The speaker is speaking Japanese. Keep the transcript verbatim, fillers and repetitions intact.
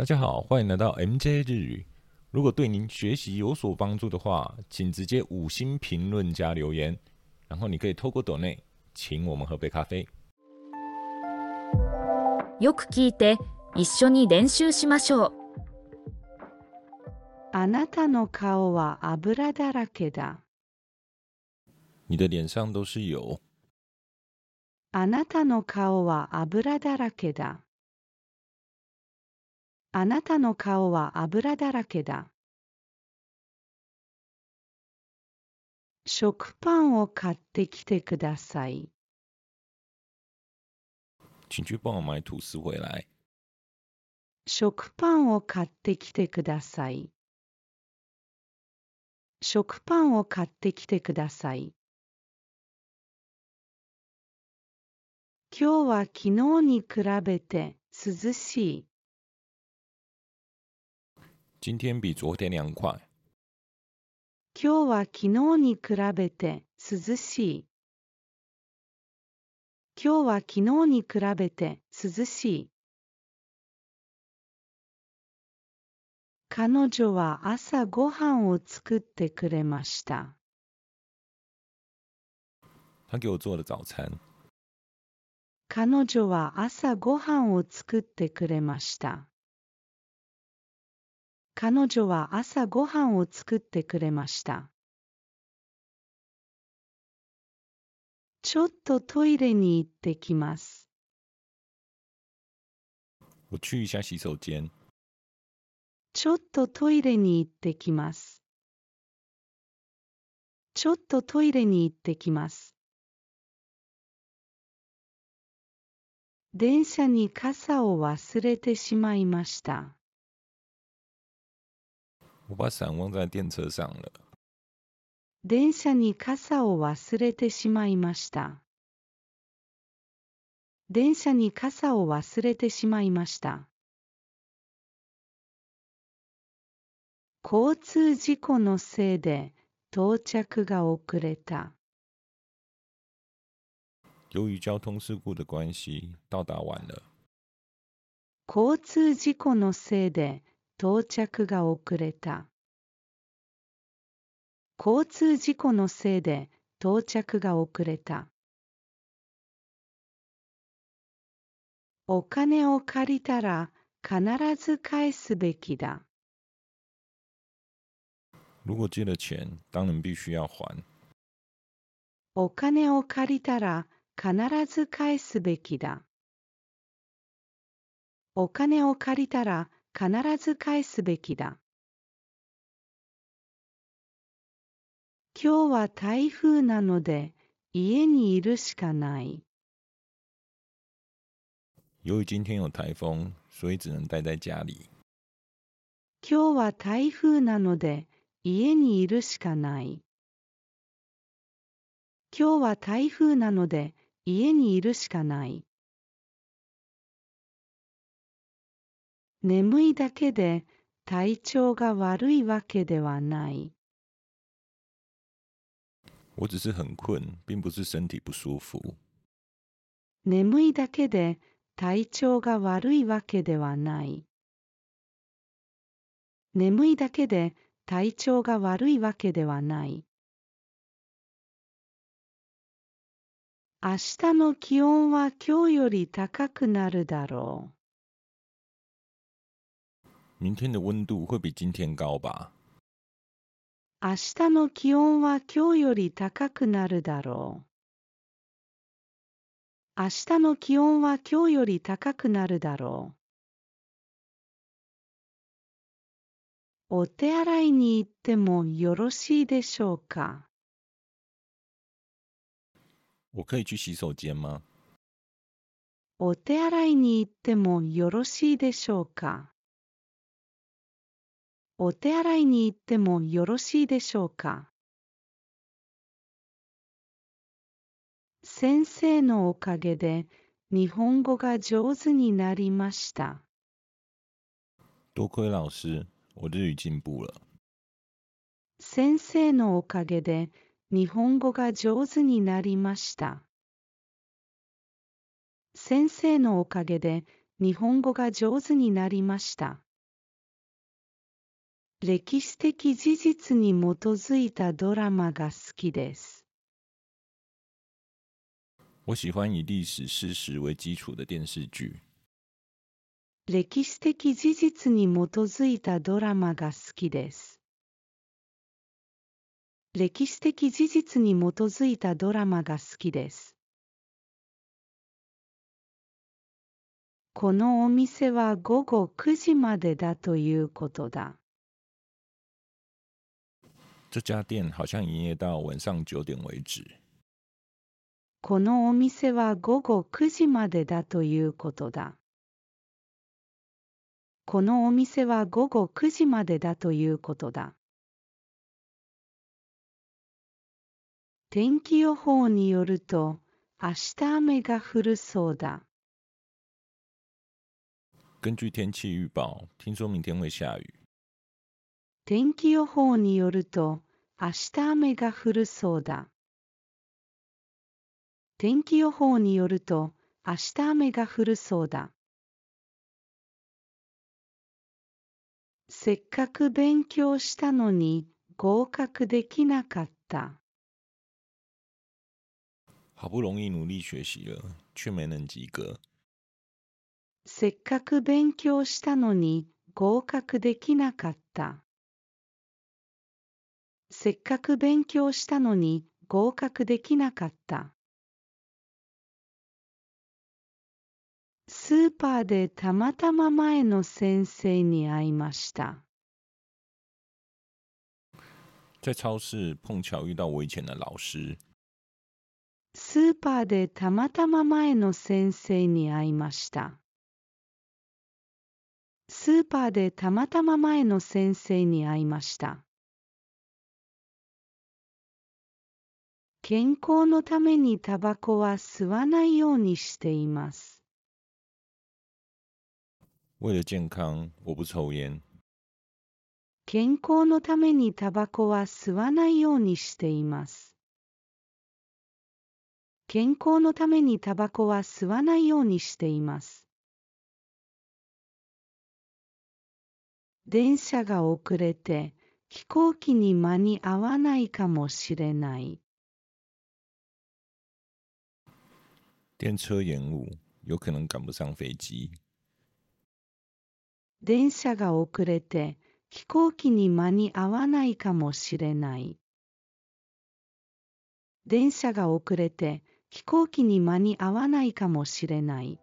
大家好，欢迎来到 M J 日语。如果对您学习有所帮助的话，请直接五星评论加留言，然后你可以透过斗内请我们喝杯咖啡。よく聞いて、一緒に練習しましょう。あなたの顔は油だらけだ。你的脸上都是油。あなたの顔は油だらけだ。あなたの顔は油だらけだ。食パンを買ってきてください。请去帮我买吐司回来。食パンを買ってきてください。食パンを買ってきてください。今日は昨日に比べて涼しい。今天比昨天凉快。今日は昨日に比べて涼しい。今日は昨日に比べて涼しい。彼女は朝ごはんを作ってくれました。他给我做了早餐。彼女は朝ごはんを作ってくれました。彼女は朝ごはんを作ってくれました。ちょっとトイレに行ってきます。我去一下洗手间。ちょっとトイレに行ってきます。ちょっとトイレに行ってきます。電車に傘を忘れてしまいました。我把伞忘在电车上了。電車に傘を忘れてしまいました。電車に傘を忘れてしまいました。交通事故のせいで到着が遅れた。由于交通事故的关系，到达晚了。交通事故のせいで到着が遅れた。交通事故のせいで到着が遅れた。お金を借りたら必ず返すべきだ。如果借了钱，当然必须要还。お金を借りたら必ず返すべきだ。お金を借りたら必ず返すべきだ。今日は台風なので家にいるしかない。由于今天有台风，所以只能待在家里。今日は台風なので家にいるしかない。今日は台風なので家にいるしかない。眠いだけで体調が悪いわけではない。我只是很困，并不是身体不舒服。眠いだけで体調が悪いわけではない。眠いだけで体調が悪いわけではない。明日の気温は今日より高くなるだろう。明天的温度会比今天高吧。明日の気温は今日より高くなるだろう。明日の気温は今日より高くなるだろう。お手洗いに行ってもよろしいでしょうか。我可以去洗手间吗？お手洗いに行ってもよろしいでしょうか。お手洗いに行ってもよろしいでしょうか。先生のおかげで日本語が上手になりました。多亏老师。我日语进步了。先生のおかげで日本語が上手になりました。先生のおかげで日本語が上手になりました。歴史的事実に基づいたドラマが好きです。我喜欢以历史事实为基础的电视剧。歴史的事実に基づいたドラマが好きです。歴史的事実に基づいたドラマが好きです。このお店は午後くじまでだということだ。这家店好像营业到晚上九点为止。このお店は午後くじまでだということだ。このお店は午後くじまでだということだ。天気予報によると、明日雨が降るそうだ。根据天气预报，听说明天会下雨。天気予報によると、明日雨が降るそうだ。天気予報によると、明日雨が降るそうだ。せっかく勉強したのに、合格できなかった。好不容易努力学习了，却没能及格。せっかく勉強したのに合格できなかった。せっかく勉強したのに合格できなかった。スーパーでたまたま前の先生に会いました。在超市碰巧遇到我以前的老师。スーパーでたまたま前の先生に会いました。スーパーでたまたま前の先生に会いました。健康のためにタバコは吸わないようにしています。为了健康，我不抽烟。健康のためにタバコは吸わないようにしています。健康のためにタバコは吸わないようにしています。電車が遅れて、飛行機に間に合わないかもしれない。電車延誤，有可能趕不上飛機。電車が遅れて、飛行機に間に合わないかもしれない。電車が遅れて、飛行機に間に合わないかもしれない。